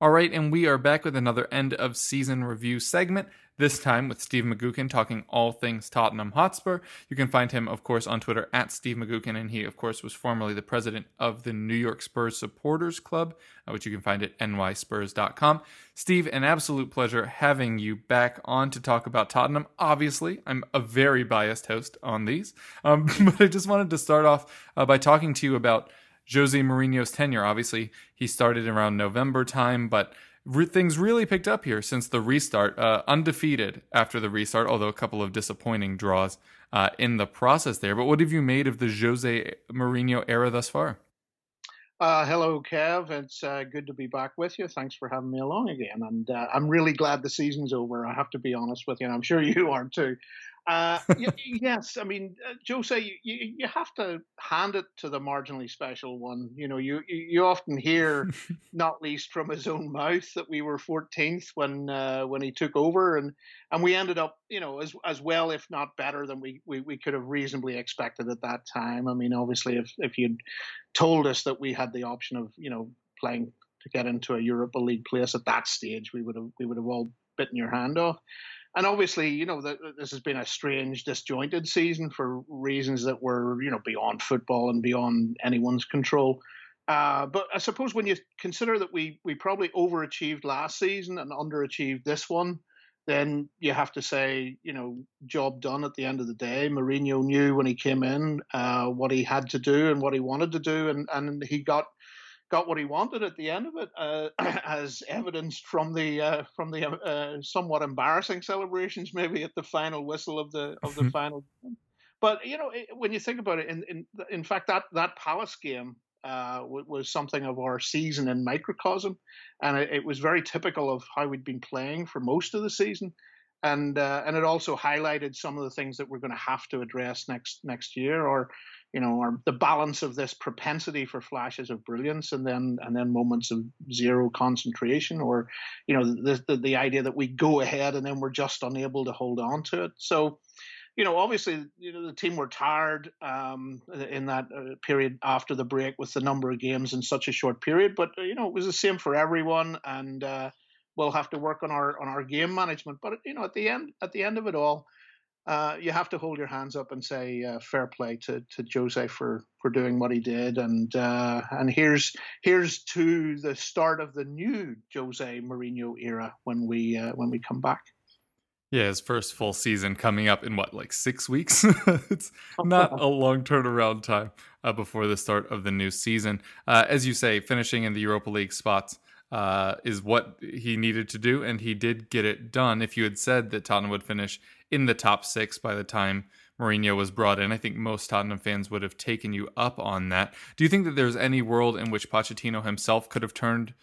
All right, and we are back with another end-of-season review segment, this time with Steve McGookin talking all things Tottenham Hotspur. You can find him, of course, on Twitter at Steve McGookin, and he, of course, was formerly the president of the New York Spurs Supporters Club, which you can find at nyspurs.com. Steve, an absolute pleasure having you back on to talk about Tottenham. Obviously, I'm a very biased host on these, but I just wanted to start off by talking to you about Jose Mourinho's tenure. Obviously, he started around November time, but things really picked up here since the restart. Undefeated after the restart, although a couple of disappointing draws in the process there. But what have you made of the Jose Mourinho era thus far? Hello, Kev. It's good to be back with you. Thanks for having me along again. And I'm really glad the season's over. I have to be honest with you, and I'm sure you are too. Yes, I mean, Jose, you have to hand it to the marginally special one. You know, you often hear, not least from his own mouth, that we were 14th when he took over, and we ended up, you know, as well, if not better than we could have reasonably expected at that time. I mean, obviously, if you'd told us that we had the option of, you know, playing to get into a Europa League place at that stage, we would have all bitten your hand off. And obviously, you know, this has been a strange, disjointed season for reasons that were, you know, beyond football and beyond anyone's control. But I suppose when you consider that we probably overachieved last season and underachieved this one, then you have to say, you know, job done at the end of the day. Mourinho knew when he came in what he had to do and what he wanted to do, and he got what he wanted at the end of it, as evidenced from the somewhat embarrassing celebrations, maybe at the final whistle of the final. But you know, when you think about it, in fact, that Palace game was something of our season in microcosm, and it was very typical of how we'd been playing for most of the season, and it also highlighted some of the things that we're going to have to address next year, or, you know, or the balance of this propensity for flashes of brilliance and then moments of zero concentration, or, you know, the idea that we go ahead and then we're just unable to hold on to it. So, you know, obviously, you know, the team were tired in that period after the break with the number of games in such a short period. But, you know, it was the same for everyone, and we'll have to work on our game management. But, you know, at the end of it all, you have to hold your hands up and say fair play to Jose for doing what he did, and here's to the start of the new Jose Mourinho era when we come back. Yeah, his first full season coming up in what, like 6 weeks? It's not a long turnaround time before the start of the new season. As you say, finishing in the Europa League spots is what he needed to do, and he did get it done. If you had said that Tottenham would finish in the top six by the time Mourinho was brought in, I think most Tottenham fans would have taken you up on that. Do you think that there's any world in which Pochettino himself could have turned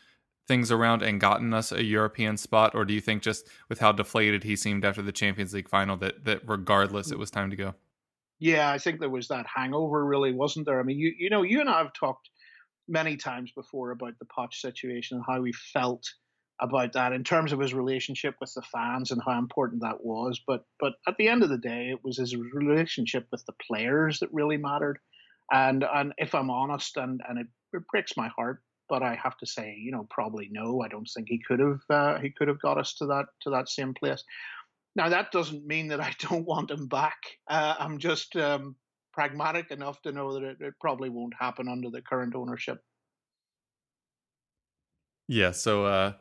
things around and gotten us a European spot? Or do you think, just with how deflated he seemed after the Champions League final, that regardless, it was time to go? Yeah, I think there was that hangover, really, wasn't there? I mean, you know, you and I have talked many times before about the Poch situation and how we felt about that in terms of his relationship with the fans and how important that was. But at the end of the day, it was his relationship with the players that really mattered. And if I'm honest, and it breaks my heart, but I have to say, you know, probably no, I don't think he could have got us to that same place. Now, that doesn't mean that I don't want him back. I'm just pragmatic enough to know that it probably won't happen under the current ownership. Yeah, so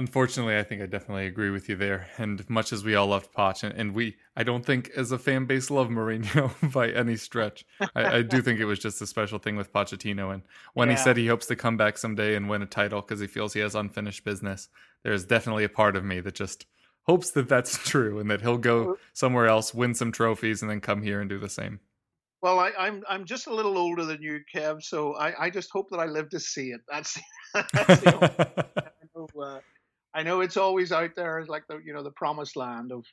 Unfortunately, I think I definitely agree with you there. And much as we all loved Poch, and I don't think as a fan base love Mourinho by any stretch. I do think it was just a special thing with Pochettino. And when he said he hopes to come back someday and win a title because he feels he has unfinished business, there's definitely a part of me that just hopes that that's true and that he'll go somewhere else, win some trophies, and then come here and do the same. Well, I'm just a little older than you, Kev, so I just hope that I live to see it. That's the only I know it's always out there, like the promised land of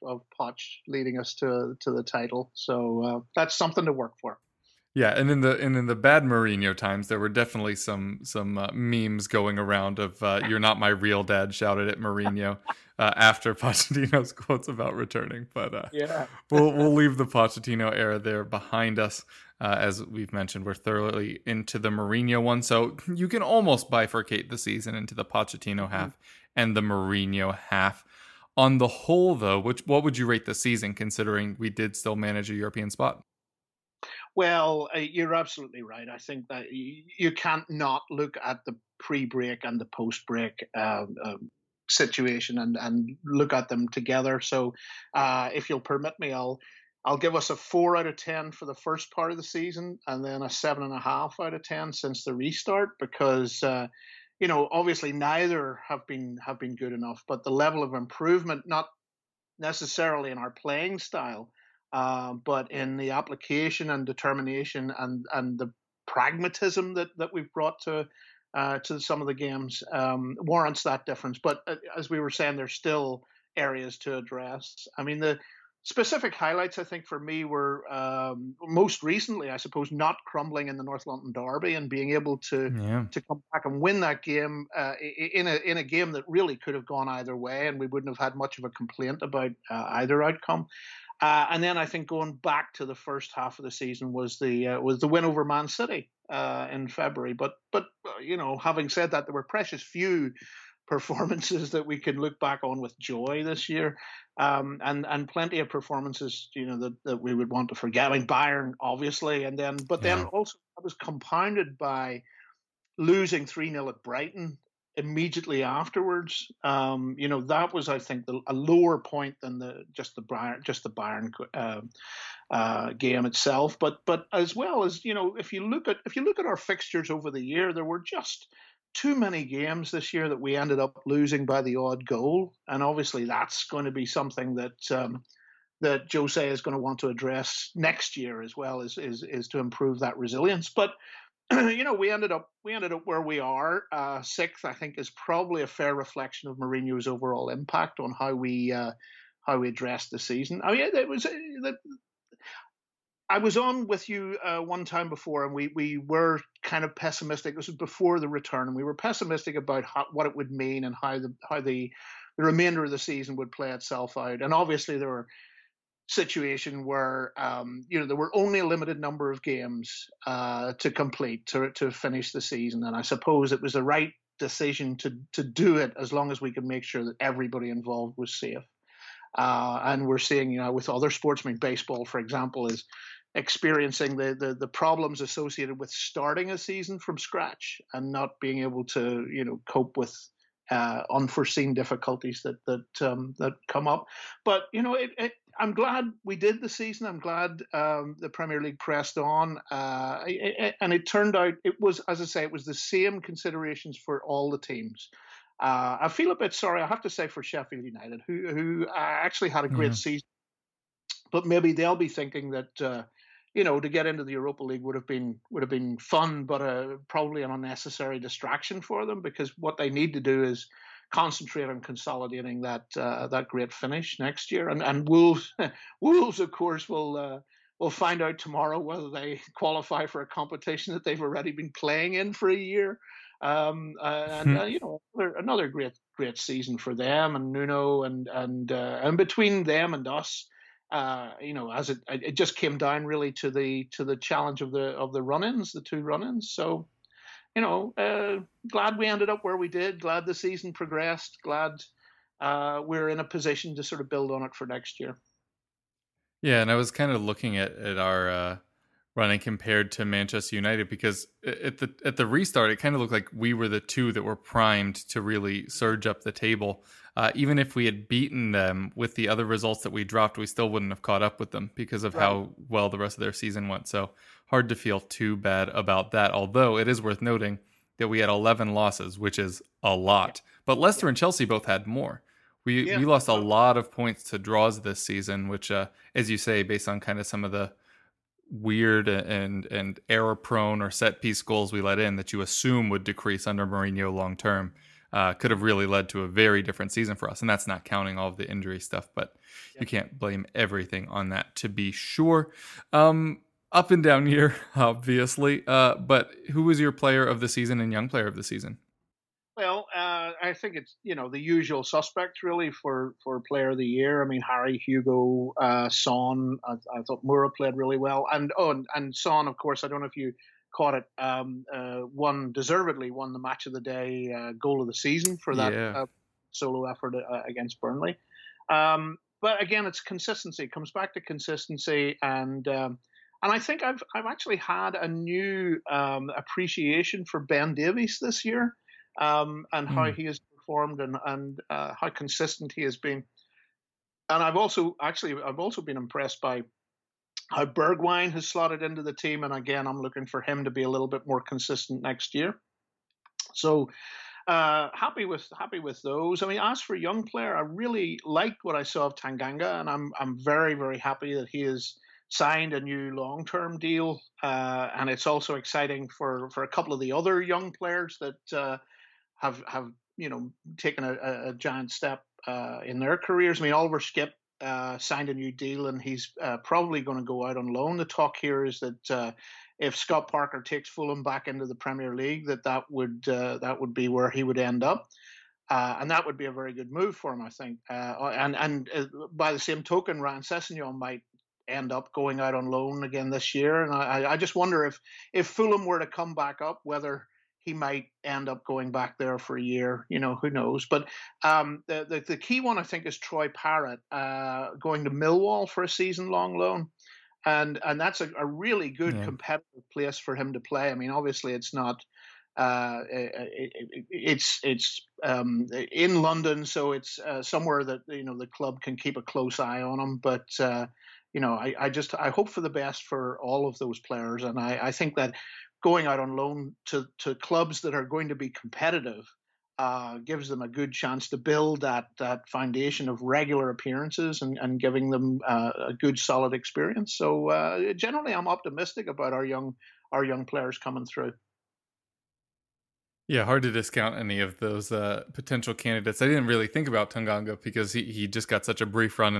Poch leading us to the title. So that's something to work for. Yeah, and in the bad Mourinho times, there were definitely some memes going around of "You're not my real dad" shouted at Mourinho after Pochettino's quotes about returning. But we'll leave the Pochettino era there behind us. As we've mentioned, we're thoroughly into the Mourinho one, so you can almost bifurcate the season into the Pochettino half and the Mourinho half. On the whole, though, what would you rate the season, considering we did still manage a European spot? Well, you're absolutely right. I think that you can't not look at the pre-break and the post-break situation and look at them together. So if you'll permit me, I'll give us a 4 out of 10 for the first part of the season, and then a 7.5 out of 10 since the restart, because obviously neither have been good enough, but the level of improvement, not necessarily in our playing style, but in the application and determination and the pragmatism that we've brought to some of the games warrants that difference. But as we were saying, there's still areas to address. I mean, the specific highlights, I think, for me were most recently, I suppose, not crumbling in the North London derby and being able to come back and win that game in a game that really could have gone either way, and we wouldn't have had much of a complaint about either outcome. And then I think going back to the first half of the season was the win over Man City in February. But having said that, there were precious few performances that we can look back on with joy this year, and plenty of performances that we would want to forget. I mean, Bayern obviously, and then also that was compounded by losing 3-0 at Brighton immediately afterwards. That was, I think, a lower point than the Bayern game itself. But as well as if you look at our fixtures over the year, there were just too many games this year that we ended up losing by the odd goal, and obviously that's going to be something that Jose is going to want to address next year as well, is to improve that resilience. But we ended up where we are. Sixth, I think, is probably a fair reflection of Mourinho's overall impact on how we addressed the season. I mean, I was on with you one time before, and we were kind of pessimistic. This was before the return, and we were pessimistic about what it would mean and how the remainder of the season would play itself out. And obviously, there were situation where there were only a limited number of games to complete to finish the season, and I suppose it was the right decision to do it as long as we could make sure that everybody involved was safe. And we're seeing, with other sports, I mean, baseball, for example, is experiencing the problems associated with starting a season from scratch and not being able to cope with unforeseen difficulties that come up. But I'm glad we did the season. I'm glad the Premier League pressed on, and it turned out it was, as I say, it was the same considerations for all the teams. I feel a bit sorry, I have to say, for Sheffield United, who actually had a great season, but maybe they'll be thinking that to get into the Europa League would have been fun, but probably an unnecessary distraction for them, because what they need to do is concentrate on consolidating that great finish next year. And Wolves, of course, will find out tomorrow whether they qualify for a competition that they've already been playing in for a year. Another great season for them and Nuno, and between them and us, as it just came down really to the challenge of the run-ins, the two run-ins. So, glad we ended up where we did. Glad the season progressed. Glad we're in a position to sort of build on it for next year. Yeah, and I was kind of looking at our running compared to Manchester United, because at the restart, it kind of looked like we were the two that were primed to really surge up the table. Even if we had beaten them with the other results that we dropped, we still wouldn't have caught up with them because of how well the rest of their season went. So hard to feel too bad about that, although it is worth noting that we had 11 losses, which is a lot. But Leicester and Chelsea both had more. We lost a lot of points to draws this season, which, as you say, based on kind of some of the weird and error-prone or set-piece goals we let in that you assume would decrease under Mourinho long-term, could have really led to a very different season for us. And that's not counting all of the injury stuff, but you can't blame everything on that, to be sure. Up and down year, obviously. But who was your player of the season and young player of the season? Well, I think it's, the usual suspects really for player of the year. I mean, Harry, Hugo, Son. I thought Moura played really well. And Son, of course, I don't know if you caught it, deservedly won the match of the day, goal of the season for that solo effort against Burnley. But again, it's consistency. It comes back to consistency. And I think I've actually had a new appreciation for Ben Davies this year. And how he has performed and how consistent he has been. And I've also been impressed by how Bergwijn has slotted into the team. And again, I'm looking for him to be a little bit more consistent next year. So happy with those. I mean, as for young player, I really liked what I saw of Tanganga, and I'm very, very happy that he has signed a new long-term deal. And it's also exciting for a couple of the other young players that, have taken a giant step in their careers. I mean, Oliver Skipp signed a new deal, and he's probably going to go out on loan. The talk here is that if Scott Parker takes Fulham back into the Premier League, that would be where he would end up, and that would be a very good move for him, I think. And by the same token, Ryan Sessegnon might end up going out on loan again this year, and I just wonder if Fulham were to come back up, whether he might end up going back there for a year, who knows. But the key one, I think, is Troy Parrott going to Millwall for a season-long loan. And that's a really good competitive place for him to play. I mean, obviously it's not it's in London, so it's somewhere that, the club can keep a close eye on him. But, I hope for the best for all of those players. And I think that going out on loan to clubs that are going to be competitive gives them a good chance to build that foundation of regular appearances and giving them a good, solid experience. So generally, I'm optimistic about our young players coming through. Yeah, hard to discount any of those potential candidates. I didn't really think about Tanganga because he just got such a brief run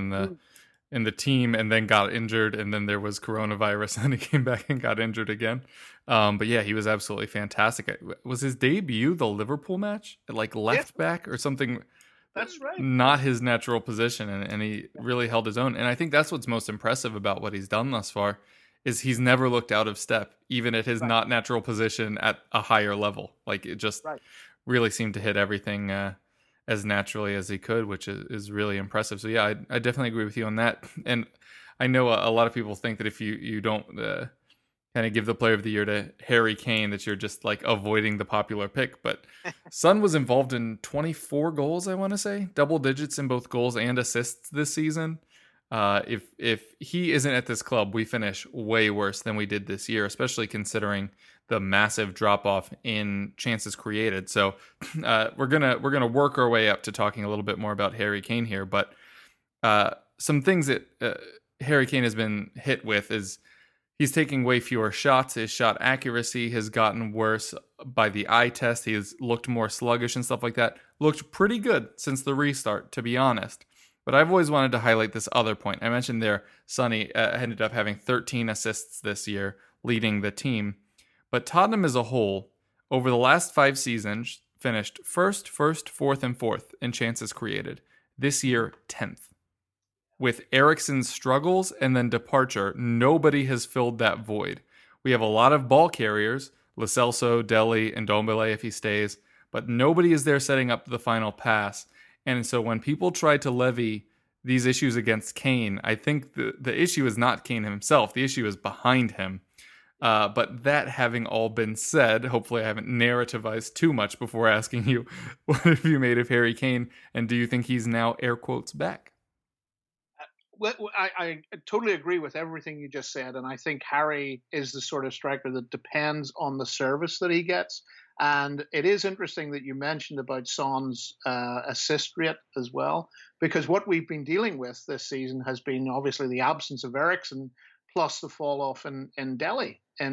in the team and then got injured, and then there was coronavirus and he came back and got injured again. But yeah, he was absolutely fantastic. Was his debut the Liverpool match at left back or something? That's right. Not his natural position. And he really held his own. And I think that's what's most impressive about what he's done thus far is he's never looked out of step, even at his not natural position at a higher level. Like it just really seemed to hit everything, as naturally as he could, which is really impressive. So yeah, I definitely agree with you on that. And I know a lot of people think that if you don't kind of give the player of the year to Harry Kane, that you're just like avoiding the popular pick. But Son was involved in 24 goals, I want to say, double digits in both goals and assists this season. If he isn't at this club, we finish way worse than we did this year, especially considering the massive drop-off in chances created. So we're gonna work our way up to talking a little bit more about Harry Kane here. But some things that Harry Kane has been hit with is he's taking way fewer shots. His shot accuracy has gotten worse by the eye test. He has looked more sluggish and stuff like that. Looked pretty good since the restart, to be honest. But I've always wanted to highlight this other point. I mentioned there, Sonny ended up having 13 assists this year, leading the team. But Tottenham as a whole, over the last 5 seasons, finished first, fourth, and fourth in chances created. This year, 10th. With Eriksen's struggles and then departure, nobody has filled that void. We have a lot of ball carriers, Lo Celso, Dele, and Ndombele if he stays, but nobody is there setting up the final pass. And so when people try to levy these issues against Kane, I think the issue is not Kane himself. The issue is behind him. But that having all been said, hopefully I haven't narrativized too much before asking you, what have you made of Harry Kane, and do you think he's now air quotes back? I totally agree with everything you just said, and I think Harry is the sort of striker that depends on the service that he gets. And it is interesting that you mentioned about Son's assist rate as well, because what we've been dealing with this season has been obviously the absence of Eriksen, plus the fall off in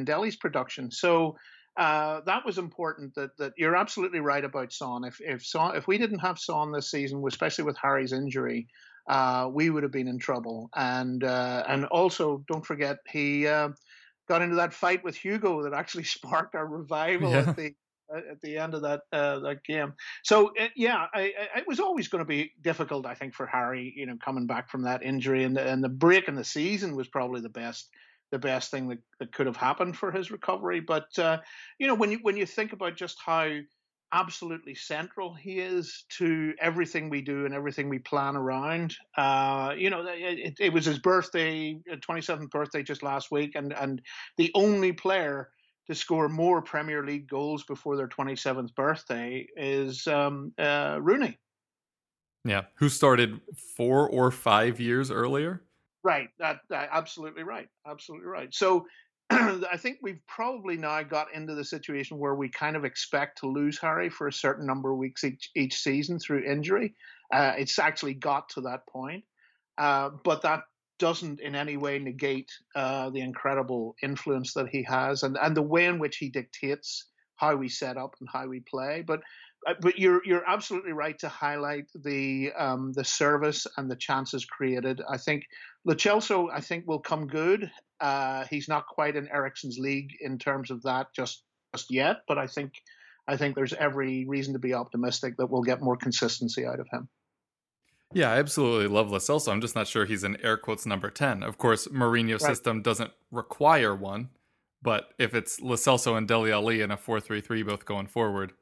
Delhi's production. So that was important. That you're absolutely right about Son. If we didn't have Son this season, especially with Harry's injury, we would have been in trouble. And also, don't forget, he got into that fight with Hugo that actually sparked our revival at the end of that game. So it was always going to be difficult, I think, for Harry, coming back from that injury, and the break in the season was probably the best thing that could have happened for his recovery. But when you think about just how absolutely central he is to everything we do and everything we plan around, it was his birthday, 27th birthday just last week, and the only player to score more Premier League goals before their 27th birthday is Rooney. Yeah, who started 4 or 5 years earlier. Right, that absolutely right. So I think we've probably now got into the situation where we kind of expect to lose Harry for a certain number of weeks each season through injury. It's actually got to that point, but that doesn't in any way negate the incredible influence that he has and the way in which he dictates how we set up and how we play. But you're absolutely right to highlight the service and the chances created. I think Lo Celso, will come good. He's not quite in Eriksen's league in terms of that just yet, but I think there's every reason to be optimistic that we'll get more consistency out of him. Yeah, I absolutely love Lo Celso. I'm just not sure he's an air quotes number 10. Of course, Mourinho's system doesn't require one, but if it's Lo Celso and Dele Alli in a 4-3-3 both going forward,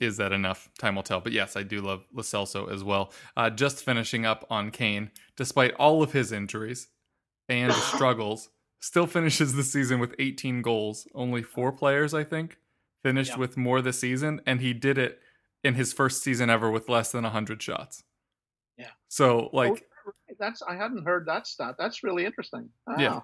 is that enough? Time will tell. But yes, I do love Lo Celso as well. Just finishing up on Kane, despite all of his injuries and struggles, still finishes the season with 18 goals. Only 4 players, I think, finished with more this season, and he did it in his first season ever with less than 100 shots. Yeah. So I hadn't heard that stat. That's really interesting. Wow. Yeah.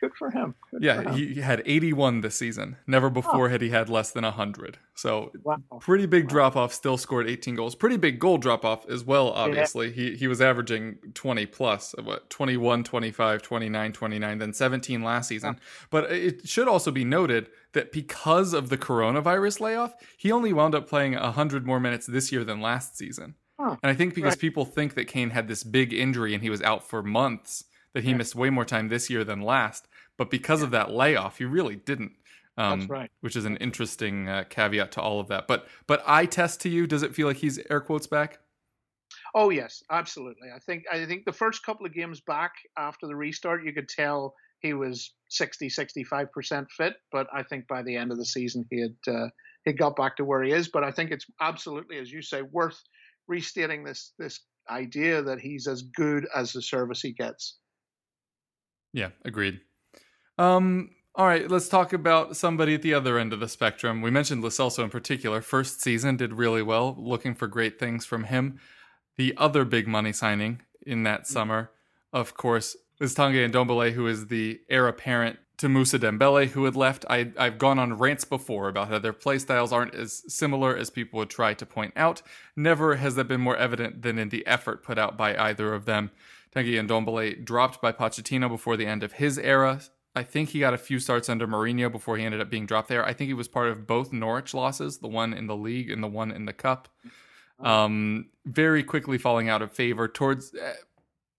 Good for him. He had 81 this season. Never before had he had less than 100. So pretty big drop off. Still scored 18 goals. Pretty big goal drop off as well. Obviously, he was averaging 20 plus. 21, 25, 29, 29, then 17 last season. But it should also be noted that because of the coronavirus layoff, he only wound up playing 100 more minutes this year than last season. And I think because people think that Kane had this big injury and he was out for months, that he missed way more time this year than last. But because of that layoff, he really didn't, which is an interesting caveat to all of that. But eye test to you, does it feel like he's air quotes back? Oh, yes, absolutely. I think the first couple of games back after the restart, you could tell he was 60, 65% fit. But I think by the end of the season, he got back to where he is. But I think it's absolutely, as you say, worth restating this idea that he's as good as the service he gets. Yeah, agreed. All right, let's talk about somebody at the other end of the spectrum. We mentioned Lo Celso in particular. First season did really well, looking for great things from him. The other big money signing in that summer, of course, is Tanguy Ndombele, who is the heir apparent to Moussa Dembélé, who had left. I've gone on rants before about how their play styles aren't as similar as people would try to point out. Never has that been more evident than in the effort put out by either of them. Tanguy Ndombele dropped by Pochettino before the end of his era. I think he got a few starts under Mourinho before he ended up being dropped there. I think he was part of both Norwich losses, the one in the league and the one in the cup. Very quickly falling out of favor towards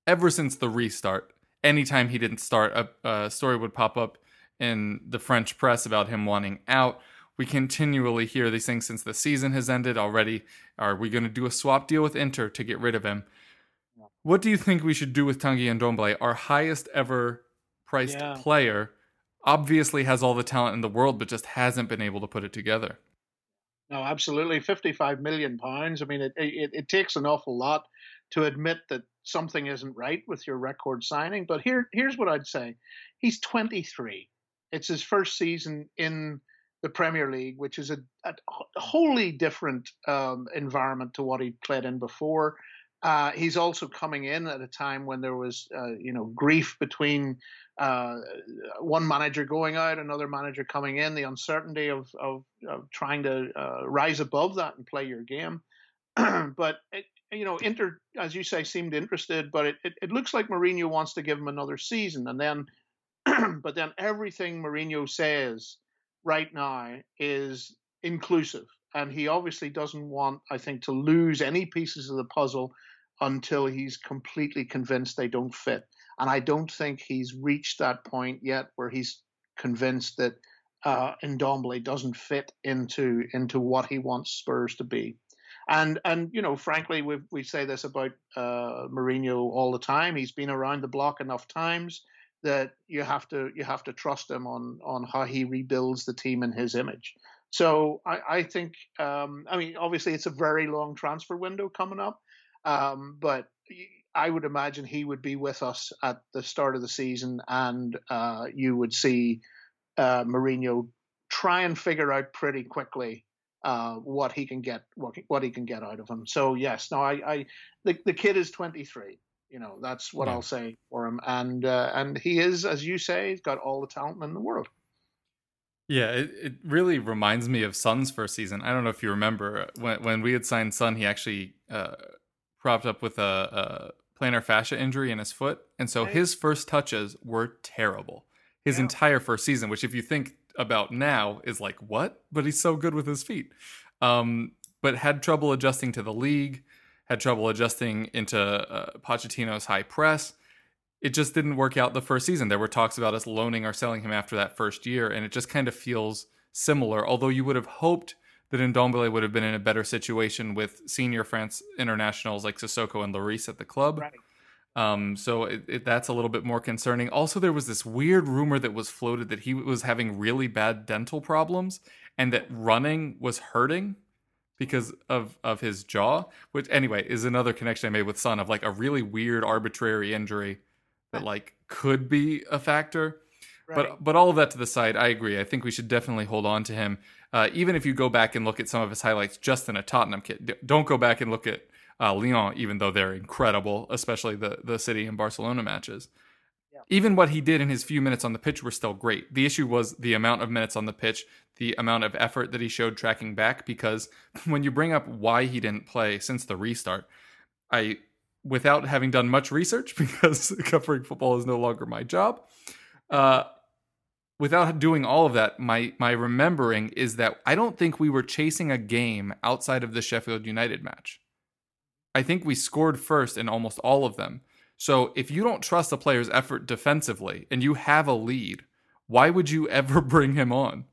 ever since the restart. Anytime he didn't start, a story would pop up in the French press about him wanting out. We continually hear these things since the season has ended already. Are we going to do a swap deal with Inter to get rid of him? What do you think we should do with Tanguy Ndombele? Our highest ever priced player obviously has all the talent in the world, but just hasn't been able to put it together. No, absolutely. £55 million. I mean, it takes an awful lot to admit that something isn't right with your record signing. But here's what I'd say. He's 23. It's his first season in the Premier League, which is a wholly different environment to what he played in before. He's also coming in at a time when there was, grief between one manager going out, another manager coming in, the uncertainty of trying to rise above that and play your game. But, Inter, as you say, seemed interested, but it looks like Mourinho wants to give him another season. And then, but then everything Mourinho says right now is inclusive. And he obviously doesn't want, I think, to lose any pieces of the puzzle until he's completely convinced they don't fit. And I don't think he's reached that point yet where he's convinced that Ndombele doesn't fit into what he wants Spurs to be. And frankly, we say this about Mourinho all the time. He's been around the block enough times that you have to trust him on how he rebuilds the team in his image. So I think, obviously it's a very long transfer window coming up, but I would imagine he would be with us at the start of the season, and you would see Mourinho try and figure out pretty quickly what he can get out of him. So yes, no, the kid is 23. That's what I'll say for him, and he is, as you say, he's got all the talent in the world. Yeah, it really reminds me of Son's first season. I don't know if you remember when we had signed Son, he actually propped up with a plantar fascia injury in his foot, and so his first touches were terrible. His entire first season, which if you think about now is like what, but he's so good with his feet. But had trouble adjusting to the league, had trouble adjusting into Pochettino's high press. It just didn't work out the first season. There were talks about us loaning or selling him after that first year, and it just kind of feels similar, although you would have hoped that Ndombele would have been in a better situation with senior France internationals like Sissoko and Lloris at the club. Right. So that's a little bit more concerning. Also, there was this weird rumor that was floated that he was having really bad dental problems and that running was hurting because of his jaw, which anyway is another connection I made with Son of like a really weird arbitrary injury that like could be a factor, right. But all of that to the side, I agree. I think we should definitely hold on to him. Even if you go back and look at some of his highlights, just in a Tottenham kit, don't go back and look at Lyon, even though they're incredible, especially the City and Barcelona matches. Yeah. Even what he did in his few minutes on the pitch were still great. The issue was the amount of minutes on the pitch, the amount of effort that he showed tracking back, because when you bring up why he didn't play since the restart, without having done much research, because covering football is no longer my job, without doing all of that, my remembering is that I don't think we were chasing a game outside of the Sheffield United match. I think we scored first in almost all of them. So if you don't trust a player's effort defensively and you have a lead, why would you ever bring him on?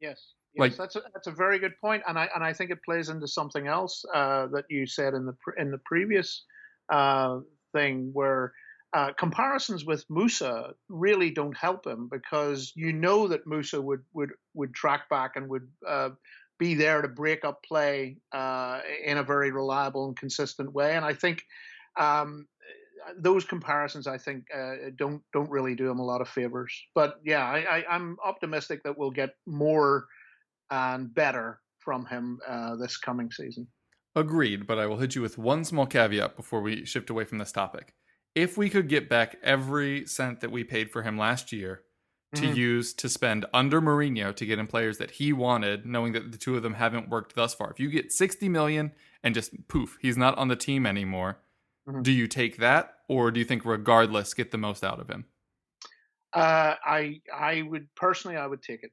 Yes, like, that's a very good point, and I think it plays into something else that you said in the previous thing, where comparisons with Moussa really don't help him, because that Moussa would track back and would be there to break up play in a very reliable and consistent way. And I think those comparisons, don't really do him a lot of favors. But yeah, I'm optimistic that we'll get more and better from him this coming season. Agreed, but I will hit you with one small caveat before we shift away from this topic. If we could get back every cent that we paid for him last year to use to spend under Mourinho to get in players that he wanted, knowing that the two of them haven't worked thus far. If you get 60 million and just poof, he's not on the team anymore, do you take that, or do you think regardless get the most out of him? I would personally take it.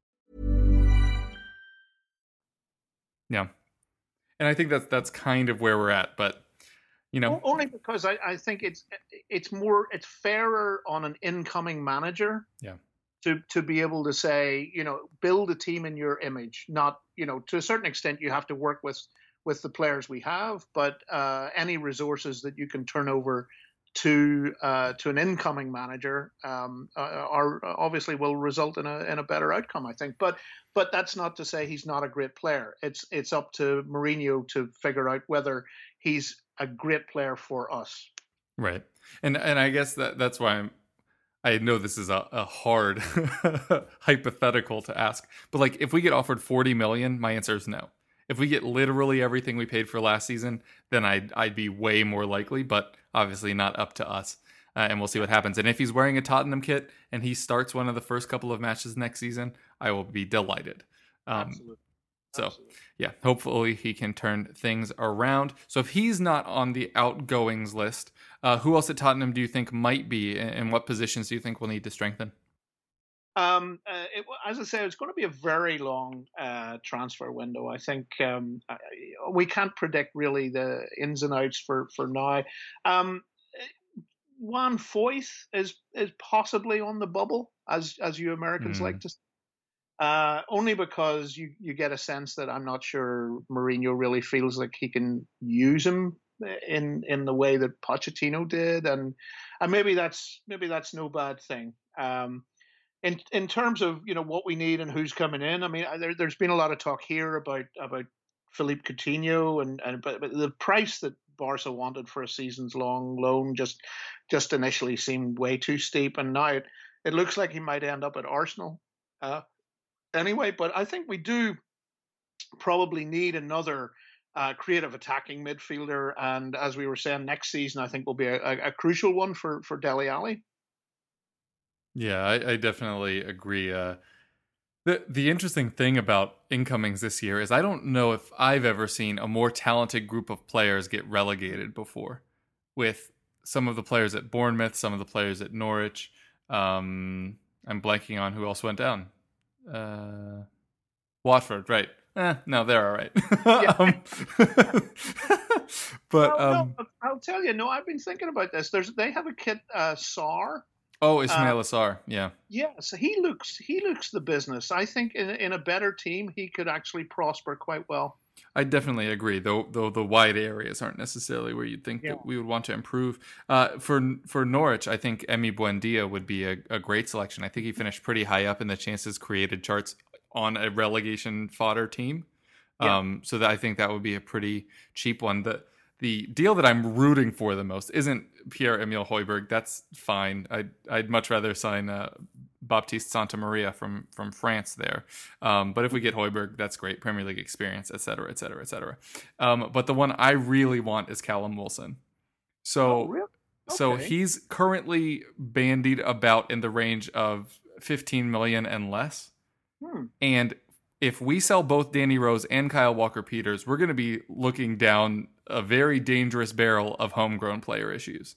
Yeah. And I think that's kind of where we're at, but you know, only because I think it's fairer on an incoming manager. Yeah. To be able to say, you know, build a team in your image, not, you know, to a certain extent you have to work with the players we have, but any resources that you can turn over to an incoming manager are obviously will result in a better outcome, I think. But that's not to say he's not a great player. It's up to Mourinho to figure out whether he's a great player for us. Right, and I guess that's why I know this is a hard hypothetical to ask, but like if we get offered 40 million, my answer is no. If we get literally everything we paid for last season, then I'd be way more likely, but obviously not up to us. And we'll see what happens. And if he's wearing a Tottenham kit and he starts one of the first couple of matches next season, I will be delighted. Absolutely. So, absolutely. Yeah, hopefully he can turn things around. So if he's not on the outgoings list, who else at Tottenham do you think might be, and what positions do you think we'll need to strengthen? As I say, it's going to be a very long transfer window. I think we can't predict really the ins and outs for now. Juan Foyth is possibly on the bubble, as you Americans like to say. Only because you get a sense that I'm not sure Mourinho really feels like he can use him in the way that Pochettino did, and maybe that's no bad thing. In terms of, you know, what we need and who's coming in, I mean, there's been a lot of talk here about Philippe Coutinho but the price that Barca wanted for a season's long loan just initially seemed way too steep, and now it looks like he might end up at Arsenal anyway. But I think we do probably need another creative attacking midfielder, and as we were saying, next season I think will be a crucial one for Dele Alli. Yeah, I definitely agree. The interesting thing about incomings this year is I don't know if I've ever seen a more talented group of players get relegated before, with some of the players at Bournemouth, some of the players at Norwich. I'm blanking on who else went down. Watford, right. No, they're all right. But no, I'll tell you, no, I've been thinking about this. They have a kid, Sarr. Oh, Ismaïla Sarr, yeah. Yeah, so he looks the business. I think in a better team, he could actually prosper quite well. I definitely agree, though the wide areas aren't necessarily where you'd think that we would want to improve. For Norwich, I think Emi Buendia would be a great selection. I think he finished pretty high up in the chances created charts on a relegation fodder team. Yeah. So I think that would be a pretty cheap one. The deal that I'm rooting for the most isn't Pierre-Emile Højbjerg. That's fine. I'd much rather sign Baptiste Santamaria from France there. But if we get Højbjerg, that's great. Premier League experience, et cetera, et cetera, et cetera. But the one I really want is Callum Wilson. So, really? Okay. So he's currently bandied about in the range of 15 million and less. And if we sell both Danny Rose and Kyle Walker-Peters, we're going to be looking down a very dangerous barrel of homegrown player issues.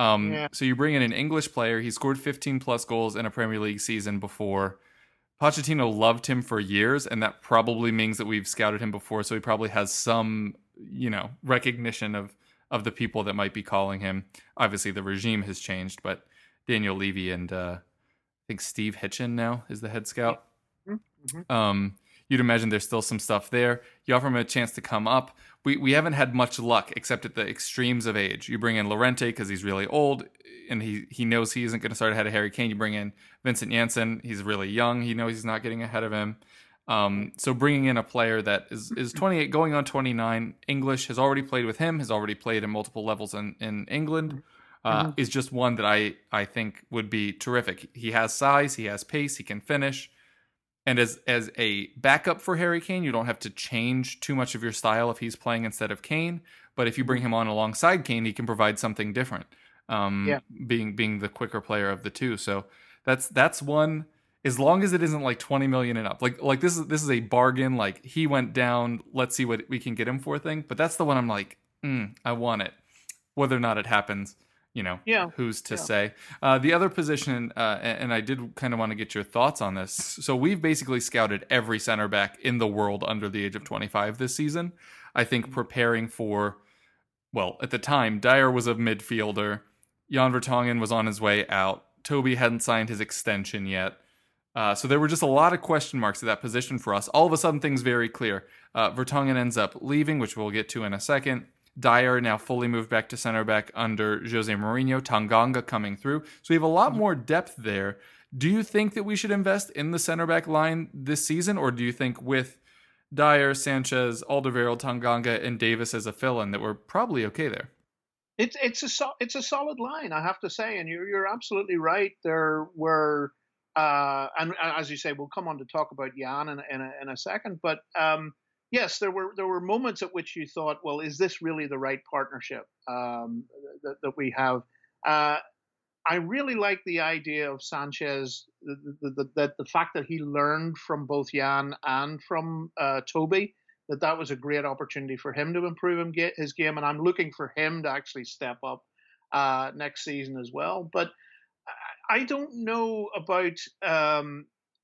So you bring in an English player. He scored 15-plus goals in a Premier League season before. Pochettino loved him for years, and that probably means that we've scouted him before, so he probably has some, you know, recognition of the people that might be calling him. Obviously, the regime has changed, but Daniel Levy and I think Steve Hitchin now is the head scout. Mm-hmm. you'd imagine there's still some stuff there. You offer him a chance to come up. We haven't had much luck except at the extremes of age. You bring in Llorente because he's really old and he knows he isn't going to start ahead of Harry Kane. You bring in Vincent Janssen. He's really young. He knows he's not getting ahead of him. So bringing in a player that is 28 going on 29, English, has already played with him, has already played in multiple levels in England, is just one that I think would be terrific. He has size, he has pace, he can finish. And as a backup for Harry Kane, you don't have to change too much of your style if he's playing instead of Kane. But if you bring him on alongside Kane, he can provide something different, being the quicker player of the two. So that's one, as long as it isn't like 20 million and up. Like this is a bargain. Like, he went down, let's see what we can get him for thing. But that's the one I'm like, I want it. Whether or not it happens, who's to say. The other position, and I did kind of want to get your thoughts on this. So we've basically scouted every center back in the world under the age of 25 this season. I think preparing for, well, at the time, Dyer was a midfielder. Jan Vertonghen was on his way out. Toby hadn't signed his extension yet. So there were just a lot of question marks at that position for us. All of a sudden, things very clear. Vertonghen ends up leaving, which we'll get to in a second. Dyer now fully moved back to center back under Jose Mourinho. Tanganga coming through. So we have a lot more depth there. Do you think that we should invest in the center back line this season? Or do you think with Dyer, Sanchez, Alderweireld, Tanganga, and Davis as a fill-in that we're probably okay there? It's a solid line, I have to say. And you're absolutely right. There were... and as you say, we'll come on to talk about Jan in a second. But yes, there were moments at which you thought, well, is this really the right partnership that we have? I really like the idea of Sanchez, the fact that he learned from both Jan and from Toby, that was a great opportunity for him to improve his game. And I'm looking for him to actually step up next season as well. But I don't know about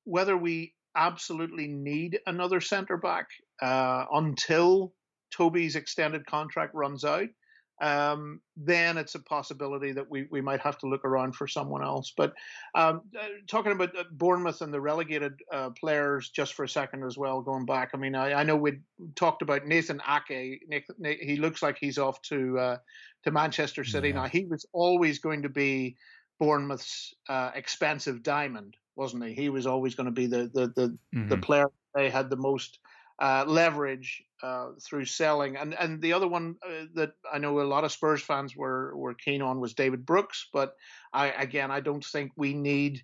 whether we absolutely need another centre-back until Toby's extended contract runs out. Then it's a possibility that we might have to look around for someone else. But talking about Bournemouth and the relegated players just for a second as well, going back, I mean, I know we talked about Nathan Ake. He looks like he's off to Manchester City now. He was always going to be Bournemouth's expensive diamond, wasn't he? He was always going to be the player they had the most leverage through selling. And the other one that I know a lot of Spurs fans were keen on was David Brooks. But I don't think we need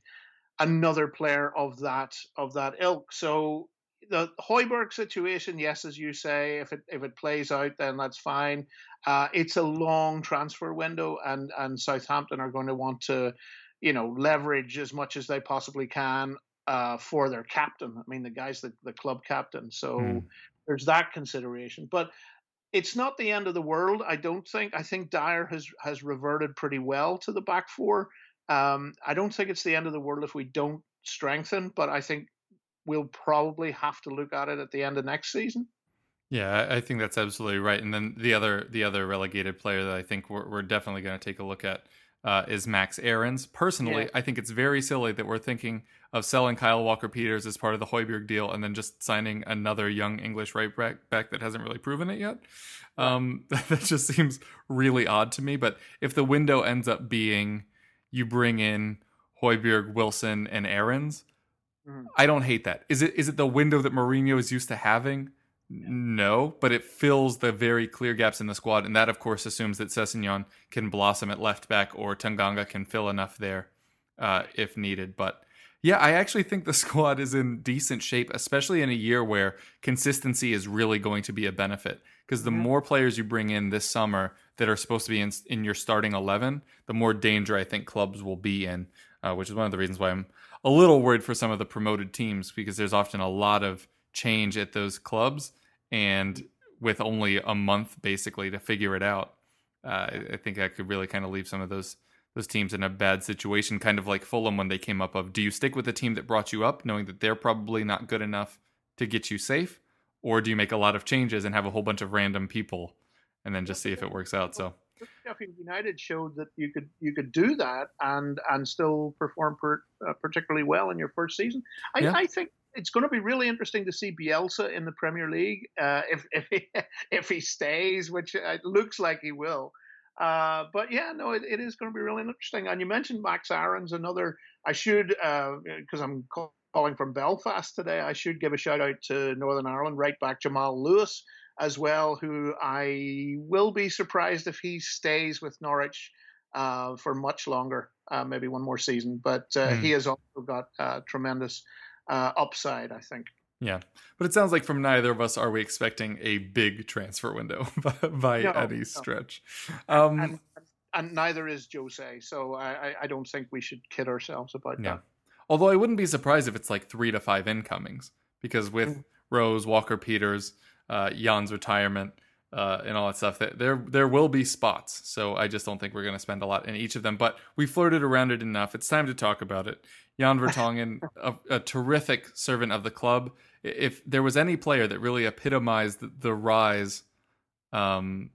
another player of that ilk. So the Højbjerg situation, yes, as you say, if it plays out, then that's fine. It's a long transfer window, and Southampton are going to want to, leverage as much as they possibly can for their captain. I mean, the guy's the club captain, so there's that consideration. But it's not the end of the world, I don't think. I think Dyer has reverted pretty well to the back four. I don't think it's the end of the world if we don't strengthen, but I think we'll probably have to look at it at the end of next season. Yeah, I think that's absolutely right. And then the other relegated player that I think we're definitely going to take a look at is Max Ahrens. Personally, yeah. I think it's very silly that we're thinking of selling Kyle Walker-Peters as part of the Højbjerg deal and then just signing another young English right back that hasn't really proven it yet. That just seems really odd to me. But if the window ends up being you bring in Højbjerg, Wilson, and Ahrens, I don't hate that. Is it the window that Mourinho is used to having? Yeah. No, but it fills the very clear gaps in the squad. And that, of course, assumes that Sessegnon can blossom at left back or Tanganga can fill enough there if needed. But yeah, I actually think the squad is in decent shape, especially in a year where consistency is really going to be a benefit. Because the more players you bring in this summer that are supposed to be in your starting 11, the more danger I think clubs will be in, which is one of the reasons why I'm a little worried for some of the promoted teams, because there's often a lot of change at those clubs, and with only a month basically to figure it out, I think that could really kind of leave some of those teams in a bad situation, kind of like Fulham when they came up. Of, do you stick with the team that brought you up, knowing that they're probably not good enough to get you safe, or do you make a lot of changes and have a whole bunch of random people and then just see if it works out? So Sheffield United showed that you could do that and still perform particularly well in your first season. I think it's going to be really interesting to see Bielsa in the Premier League if he stays, which it looks like he will. But yeah, no, it is going to be really interesting. And you mentioned Max Aaron's another. I should, because I'm calling from Belfast today, I should give a shout out to Northern Ireland right back Jamal Lewis as well, who I will be surprised if he stays with Norwich for much longer, maybe one more season. But he has also got tremendous upside, I think. Yeah, but it sounds like from neither of us are we expecting a big transfer window by any stretch. And neither is Jose, so I don't think we should kid ourselves about that. Although I wouldn't be surprised if it's like 3 to 5 incomings, because with Rose, Walker-Peters, Jan's retirement, and all that stuff, that there will be spots. So I just don't think we're going to spend a lot in each of them. But we flirted around it enough. It's time to talk about it. Jan Vertonghen, a terrific servant of the club. If there was any player that really epitomized the rise of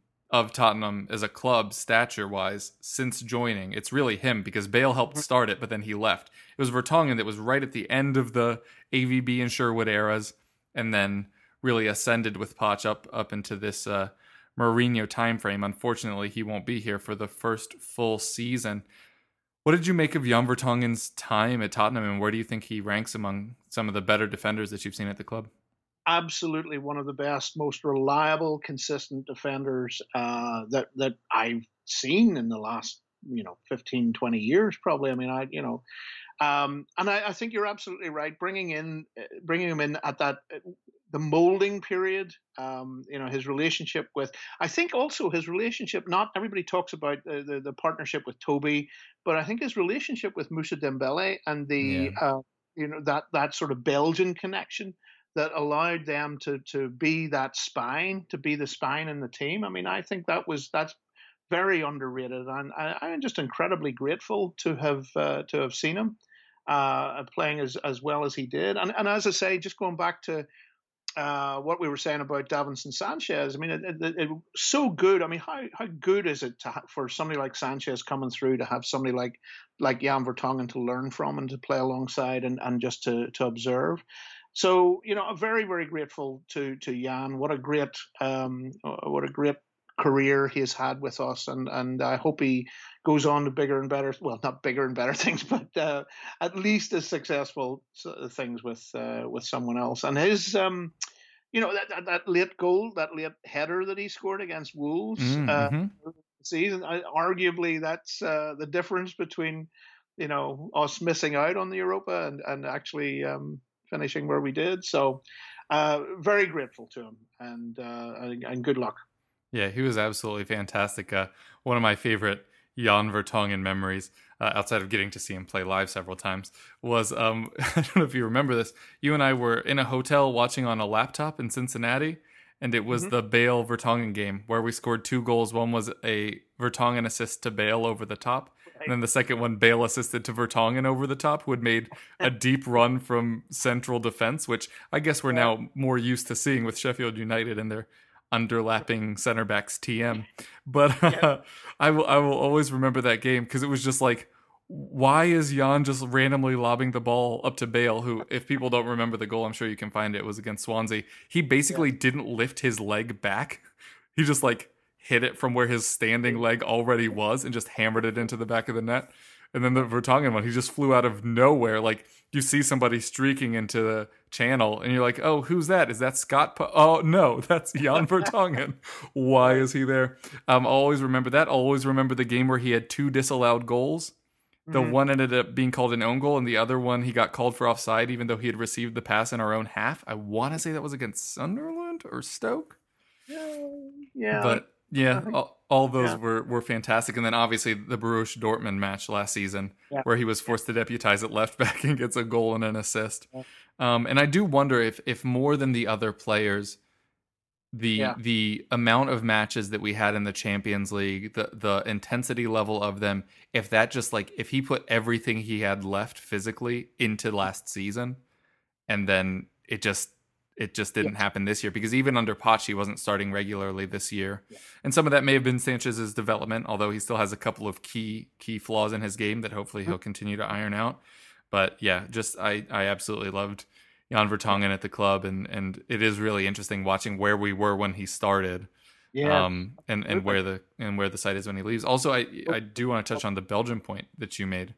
Tottenham as a club, stature-wise, since joining, it's really him, because Bale helped start it, but then he left. It was Vertonghen that was right at the end of the AVB and Sherwood eras, and then really ascended with Poch up into this Mourinho timeframe. Unfortunately, he won't be here for the first full season. What did you make of Jan Vertonghen's time at Tottenham, and where do you think he ranks among some of the better defenders that you've seen at the club? Absolutely one of the best, most reliable, consistent defenders that I've seen in the last 15, 20 years probably. I mean, I think you're absolutely right. Bringing him in at that the molding period, his relationship with, I think also his relationship, not everybody talks about the partnership with Toby, but I think his relationship with Moussa Dembélé and that sort of Belgian connection that allowed them to be that spine, to be the spine in the team. I mean, I think that's very underrated, and I'm just incredibly grateful to have seen him playing as well as he did. And as I say, just going back to what we were saying about Davinson Sanchez, I mean, it so good. I mean, how good is it for somebody like Sanchez coming through to have somebody like Jan Vertonghen to learn from and to play alongside and just to observe. So, I'm very, very grateful to Jan. What a great career he has had with us, and I hope he goes on to bigger and better, well, not bigger and better things, but at least as successful things with someone else. And his that late goal, that late header that he scored against Wolves season, arguably that's the difference between us missing out on the Europa and actually finishing where we did. So very grateful to him, and good luck. Yeah, he was absolutely fantastic. One of my favorite Jan Vertonghen memories, outside of getting to see him play live several times, was, I don't know if you remember this, you and I were in a hotel watching on a laptop in Cincinnati, and it was the Bale-Vertonghen game where we scored 2 goals. One was a Vertonghen assist to Bale over the top, and then the second one, Bale assisted to Vertonghen over the top, who had made a deep run from central defense, which I guess we're now more used to seeing with Sheffield United and their underlapping center backs TM. But I will always remember that game, because it was just like, why is Jan just randomly lobbing the ball up to Bale, who, if people don't remember the goal, I'm sure you can find it, was against Swansea. He basically didn't lift his leg back. He just like hit it from where his standing leg already was and just hammered it into the back of the net. And then the Vertonghen one, he just flew out of nowhere. Like, you see somebody streaking into the channel, and you're like, oh, who's that? Is that Scott? Oh, no, that's Jan Vertonghen. Why is he there? I'll always remember that. I'll always remember the game where he had 2 disallowed goals. The one ended up being called an own goal, and the other one he got called for offside, even though he had received the pass in our own half. I want to say that was against Sunderland or Stoke. Yeah. But yeah, all those were fantastic. And then obviously the Borussia Dortmund match last season, where he was forced to deputize at left back and gets a goal and an assist. And I do wonder if more than the other players, the amount of matches that we had in the Champions League, the intensity level of them, if that just like, if he put everything he had left physically into last season, and then it just didn't happen this year, because even under Poch, he wasn't starting regularly this year. Yeah. And some of that may have been Sanchez's development, although he still has a couple of key flaws in his game that hopefully he'll continue to iron out. But yeah, I absolutely loved Jan Vertonghen at the club, and it is really interesting watching where we were when he started, and where the site is when he leaves. Also, I do want to touch on the Belgian point that you made,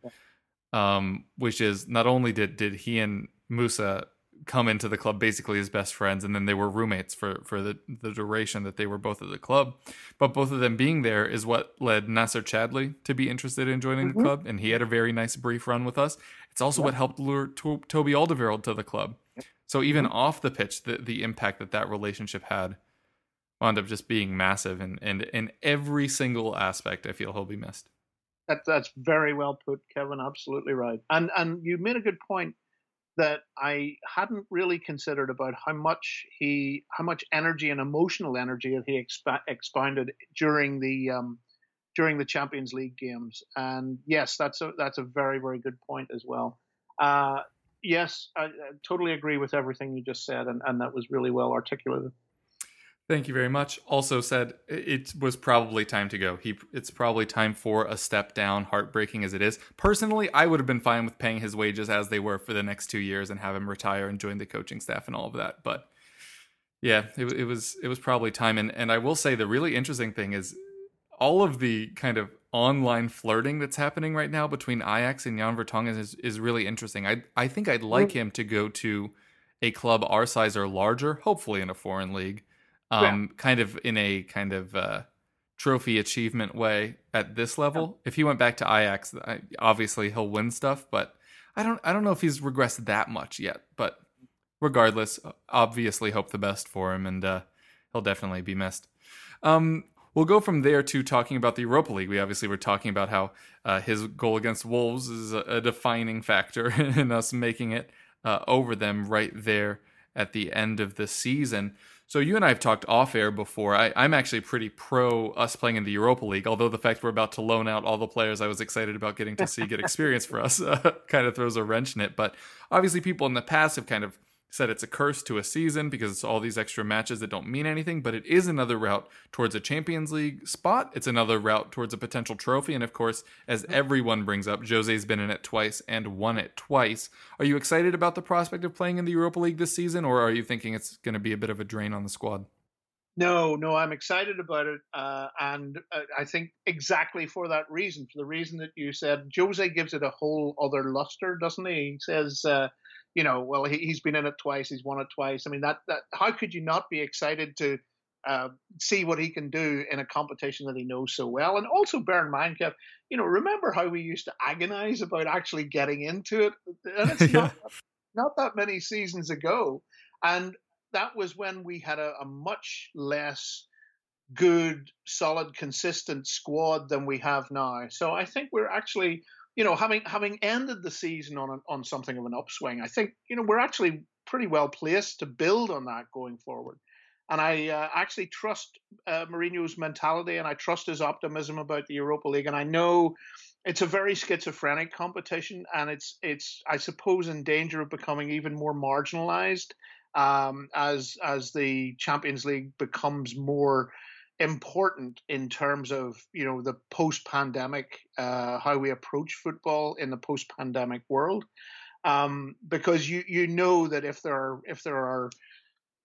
which is not only did he and Moussa come into the club basically as best friends, and then they were roommates for the duration that they were both at the club, but both of them being there is what led Nasser Chadli to be interested in joining the club, and he had a very nice brief run with us. It's also what helped lure Toby Alderweireld to the club. So even off the pitch, the impact that relationship had wound up just being massive, and in every single aspect, I feel he'll be missed. That's very well put, Kevin. Absolutely right. And you made a good point that I hadn't really considered about how much energy and emotional energy that he expounded during the Champions League games. And yes, that's a very, very good point as well. Yes, I totally agree with everything you just said, and that was really well articulated. Thank you very much. Also said, it was probably time to go. It's probably time for a step down, heartbreaking as it is. Personally, I would have been fine with paying his wages as they were for the next 2 years and have him retire and join the coaching staff and all of that. But yeah, it was probably time. And I will say the really interesting thing is all of the kind of online flirting that's happening right now between Ajax and Jan Vertonghen is really interesting. I think I'd like him to go to a club our size or larger, hopefully in a foreign league. Kind of in a trophy achievement way at this level. If he went back to Ajax, obviously he'll win stuff, but I don't know if he's regressed that much yet. But regardless, obviously hope the best for him, and he'll definitely be missed. We'll go from there to talking about the Europa League. We obviously were talking about how his goal against Wolves is a defining factor in us making it over them right there at the end of the season. So you and I have talked off-air before. I'm actually pretty pro us playing in the Europa League, although the fact we're about to loan out all the players I was excited about getting to see get experience for us kind of throws a wrench in it. But obviously people in the past have kind of said it's a curse to a season because it's all these extra matches that don't mean anything, but it is another route towards a Champions League spot. It's another route towards a potential trophy. And of course, as everyone brings up, Jose's been in it twice and won it twice. Are you excited about the prospect of playing in the Europa League this season, or are you thinking it's going to be a bit of a drain on the squad? No, I'm excited about it. And I think exactly for that reason, for the reason that you said, Jose gives it a whole other luster, doesn't he? He says, well, he's been in it twice. He's won it twice. I mean, that how could you not be excited to see what he can do in a competition that he knows so well? And also bear in mind, Kev, remember how we used to agonize about actually getting into it? And it's not that many seasons ago. And that was when we had a much less good, solid, consistent squad than we have now. So I think we're actually... having ended the season on something of an upswing, I think we're actually pretty well placed to build on that going forward. And I actually trust Mourinho's mentality, and I trust his optimism about the Europa League. And I know it's a very schizophrenic competition, and it's I suppose in danger of becoming even more marginalized as the Champions League becomes more important in terms of the post-pandemic how we approach football in the post-pandemic world, because you know that if there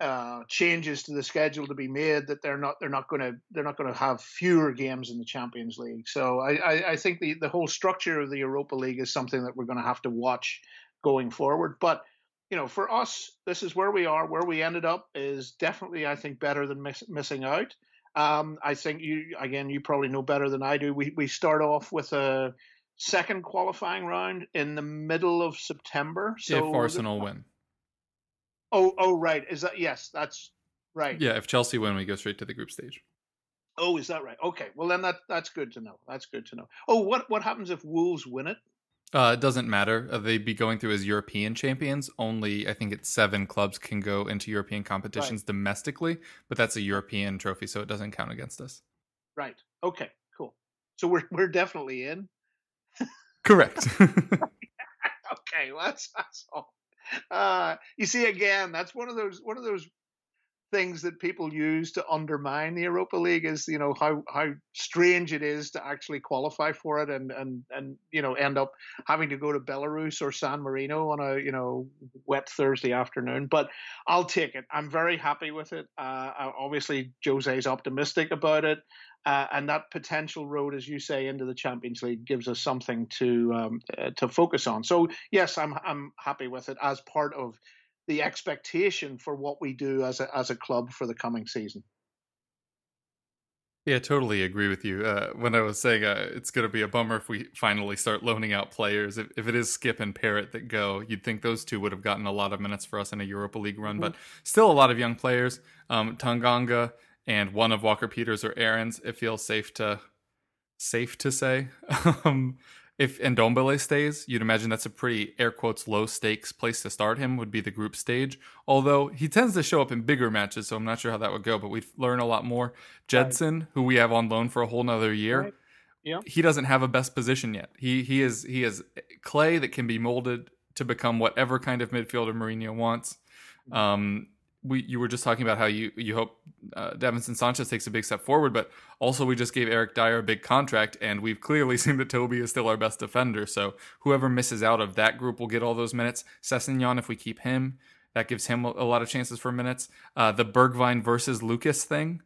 are changes to the schedule to be made, that they're not going to have fewer games in the Champions League. So I think the whole structure of the Europa League is something that we're going to have to watch going forward. But for us, this is where we are. Where we ended up is definitely, I think, better than missing out. I think you probably know better than I do. We start off with a second qualifying round in the middle of September. So if Arsenal win. Oh, right. Is that yes? That's right. Yeah, if Chelsea win, we go straight to the group stage. Oh, is that right? Okay. Well, then that's good to know. That's good to know. Oh, what happens if Wolves win it? It doesn't matter. They'd be going through as European champions. Only, I think it's 7 clubs can go into European competitions domestically, but that's a European trophy, so it doesn't count against us. Right. Okay, cool. So we're definitely in? Correct. Okay, well, that's all. You see, again, that's one of those things that people use to undermine the Europa League is, you know, how strange it is to actually qualify for it and you know, end up having to go to Belarus or San Marino on a, you know, wet Thursday afternoon. But I'll take it. I'm very happy with it. Obviously, Jose's optimistic about it. And that potential road, as you say, into the Champions League gives us something to focus on. So, yes, I'm happy with it as part of the expectation for what we do as a club for the coming season. Yeah, totally agree with you. When I was saying it's going to be a bummer if we finally start loaning out players, if it is Skip and Parrott that go, you'd think those two would have gotten a lot of minutes for us in a Europa League run, but still a lot of young players. Tanganga. And one of Walker-Peters or Aaron's, it feels safe to say. If Ndombele stays, you'd imagine that's a pretty, air quotes, low-stakes place to start him, would be the group stage. Although he tends to show up in bigger matches, so I'm not sure how that would go, but we'd learn a lot more. Jedson, right, who we have on loan for a whole nother year, right. Yeah. He doesn't have a best position yet. He is clay that can be molded to become whatever kind of midfielder Mourinho wants. You were just talking about how you hope Davinson Sanchez takes a big step forward, but also we just gave Eric Dyer a big contract, and we've clearly seen that Toby is still our best defender. So whoever misses out of that group will get all those minutes. Sessegnon, if we keep him, that gives him a lot of chances for minutes. The Bergwijn versus Lucas thing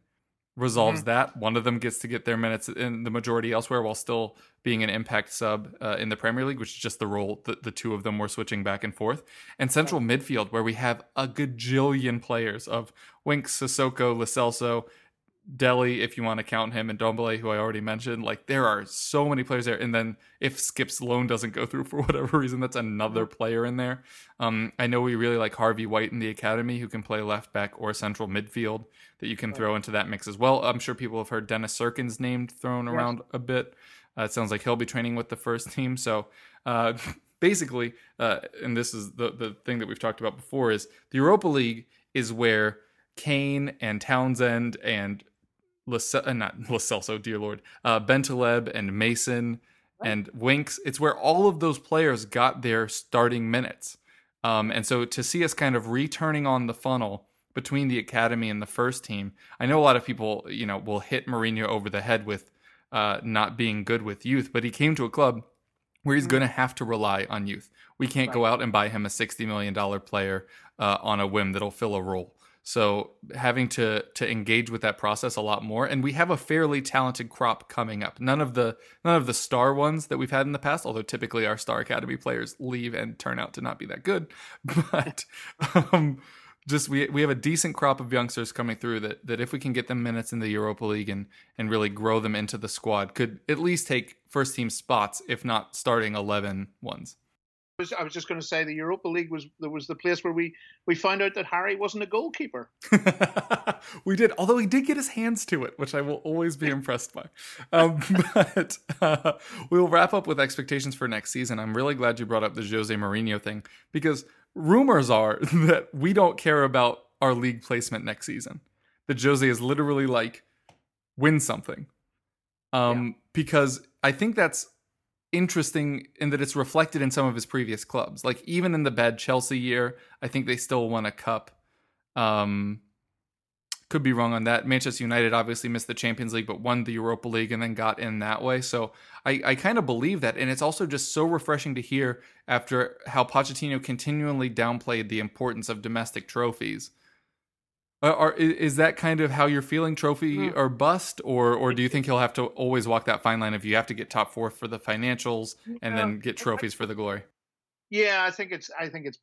resolves that. One of them gets to get their minutes in the majority elsewhere while still being an impact sub in the Premier League, which is just the role that the two of them were switching back and forth. And central midfield, where we have a gajillion players of Winks, Sissoko, Lo Celso, Dele, if you want to count him, and Ndombele, who I already mentioned. Like, there are so many players there. And then if Skip's loan doesn't go through for whatever reason, that's another player in there. I know we really like Harvey White in the academy, who can play left back or central midfield, that you can throw into that mix as well. I'm sure people have heard Dennis Cirkin's name thrown around a bit. It sounds like he'll be training with the first team. So basically, and this is the thing that we've talked about before, is the Europa League is where Kane and Townsend and Bentaleb and Mason and Winks. It's where all of those players got their starting minutes. And so to see us kind of returning on the funnel between the academy and the first team, I know a lot of people, you know, will hit Mourinho over the head with not being good with youth, but he came to a club where he's going to have to rely on youth. We can't go out and buy him a $60 million player on a whim that'll fill a role. So having to engage with that process a lot more, and we have a fairly talented crop coming up. None of the star ones that we've had in the past, although typically our star academy players leave and turn out to not be that good. But just we have a decent crop of youngsters coming through that if we can get them minutes in the Europa League and really grow them into the squad, could at least take first team spots, if not starting 11 ones. I was just going to say the Europa League was the place where we found out that Harry wasn't a goalkeeper. We did, although he did get his hands to it, which I will always be impressed by. But we will wrap up with expectations for next season. I'm really glad you brought up the Jose Mourinho thing, because rumors are that we don't care about our league placement next season. That Jose is literally like, win something. Because I think that's interesting in that it's reflected in some of his previous clubs. Like, even in the bad Chelsea year, I think they still won a cup. Could be wrong on that. Manchester United obviously missed the Champions League, but won the Europa League and then got in that way. So I kind of believe that. And it's also just so refreshing to hear after how Pochettino continually downplayed the importance of domestic trophies. Is that kind of how you're feeling, trophy or bust, or do you think he'll have to always walk that fine line if you have to get top four for the financials and then get trophies for the glory? Yeah, I think it's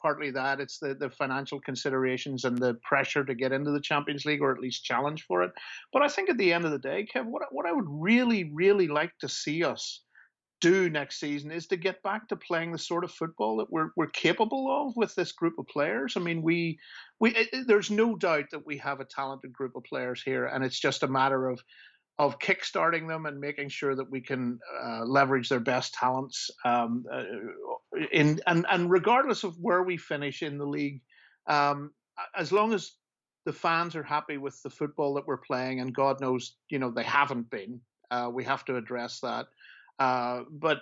partly that. It's the financial considerations and the pressure to get into the Champions League or at least challenge for it. But I think at the end of the day, Kev, what I would really, really like to see us do next season is to get back to playing the sort of football that we're capable of with this group of players. I mean, we there's no doubt that we have a talented group of players here, and it's just a matter of kickstarting them and making sure that we can leverage their best talents. And regardless of where we finish in the league, as long as the fans are happy with the football that we're playing, and God knows, you know, they haven't been. We have to address that. But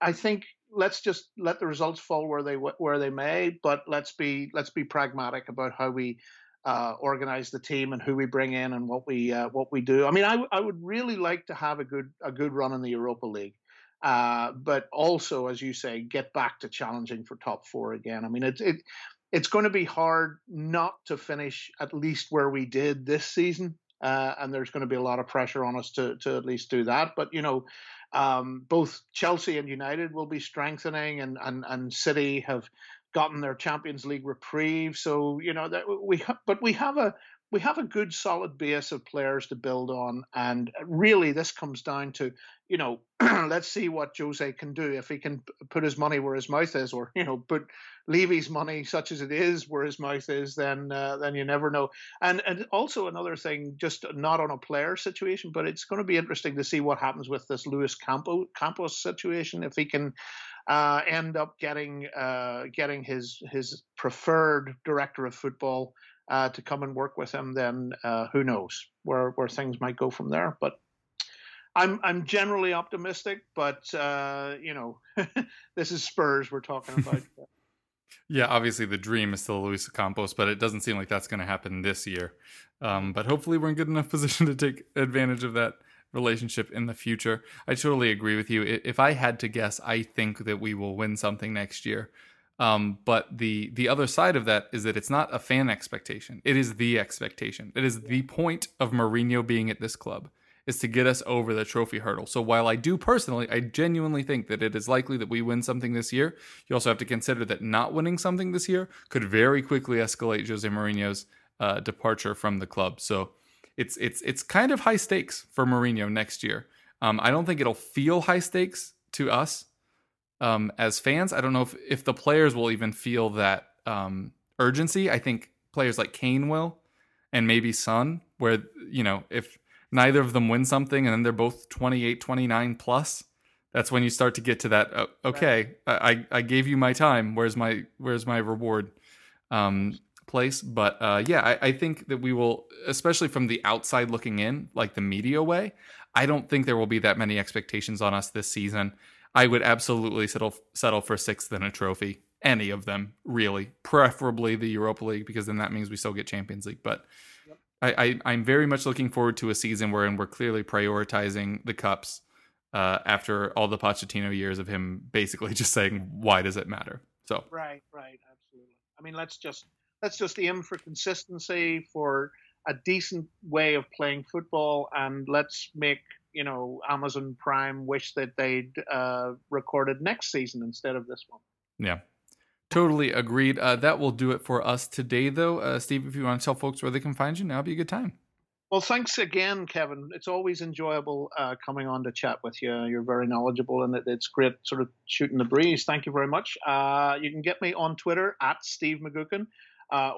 I think let's just let the results fall where they may. But let's be pragmatic about how we organize the team and who we bring in and what we do. I mean, I would really like to have a good run in the Europa League. But also, as you say, get back to challenging for top four again. I mean, it's going to be hard not to finish at least where we did this season. And there's going to be a lot of pressure on us to at least do that. But, you know, both Chelsea and United will be strengthening, and City have gotten their Champions League reprieve. So, you know, that we have a good solid base of players to build on. And really this comes down to, you know, let's see what Jose can do. If he can put his money where his mouth is, or, you know, put Levy's money, such as it is, where his mouth is, then you never know. And also another thing, just not on a player situation, but it's going to be interesting to see what happens with this Luis Campos situation. If he can end up getting his preferred director of football to come and work with him, then who knows where things might go from there. But I'm generally optimistic, but you know, this is Spurs we're talking about. Yeah, obviously the dream is still Luis Campos, but it doesn't seem like that's going to happen this year. But hopefully we're in good enough position to take advantage of that relationship in the future. I totally agree with you. If I had to guess, I think that we will win something next year. But the other side of that is that it's not a fan expectation. It is the expectation. It is the point of Mourinho being at this club, is to get us over the trophy hurdle. So while I do personally, I genuinely think that it is likely that we win something this year, you also have to consider that not winning something this year could very quickly escalate Jose Mourinho's departure from the club. So it's kind of high stakes for Mourinho next year. I don't think it'll feel high stakes to us. As fans, I don't know if the players will even feel that urgency. I think players like Kane will, and maybe Son, where, you know, if neither of them win something and then they're both 28, 29 plus, that's when you start to get to that. Okay, right. I gave you my time. Where's my reward place? But yeah, I think that we will, especially from the outside looking in, like the media way, I don't think there will be that many expectations on us this season. I would absolutely settle for sixth in a trophy, any of them, really. Preferably the Europa League, because then that means we still get Champions League. But yep. I'm very much looking forward to a season wherein we're clearly prioritizing the cups after all the Pochettino years of him basically just saying, "Why does it matter?" So right, absolutely. I mean, let's just aim for consistency, for a decent way of playing football, and let's make, you know, Amazon Prime wish that they'd recorded next season instead of this one. Yeah, totally agreed. That will do it for us today, though. Steve, if you want to tell folks where they can find you, now would be a good time. Well, thanks again, Kevin. It's always enjoyable coming on to chat with you. You're very knowledgeable, and it's great sort of shooting the breeze. Thank you very much. You can get me on Twitter at Steve McGookin,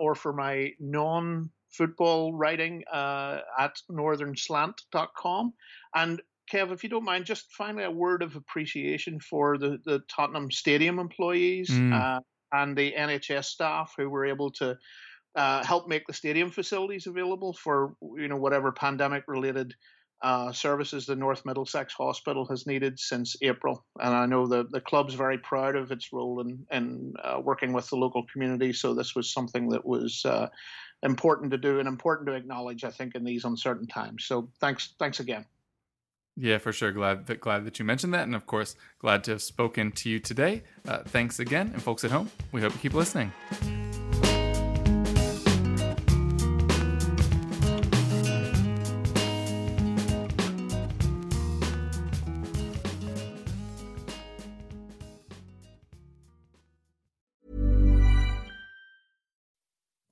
or for my non-football writing at northernslant.com. And Kev, if you don't mind, just finally a word of appreciation for the Tottenham Stadium employees and the NHS staff who were able to help make the stadium facilities available for, you know, whatever pandemic related services the North Middlesex Hospital has needed since April. And I know the club's very proud of its role in working with the local community. So this was something that was important to do and important to acknowledge, I think, in these uncertain times. So thanks again. Yeah, for sure. Glad that you mentioned that. And of course, glad to have spoken to you today. Thanks again. And folks at home, we hope you keep listening.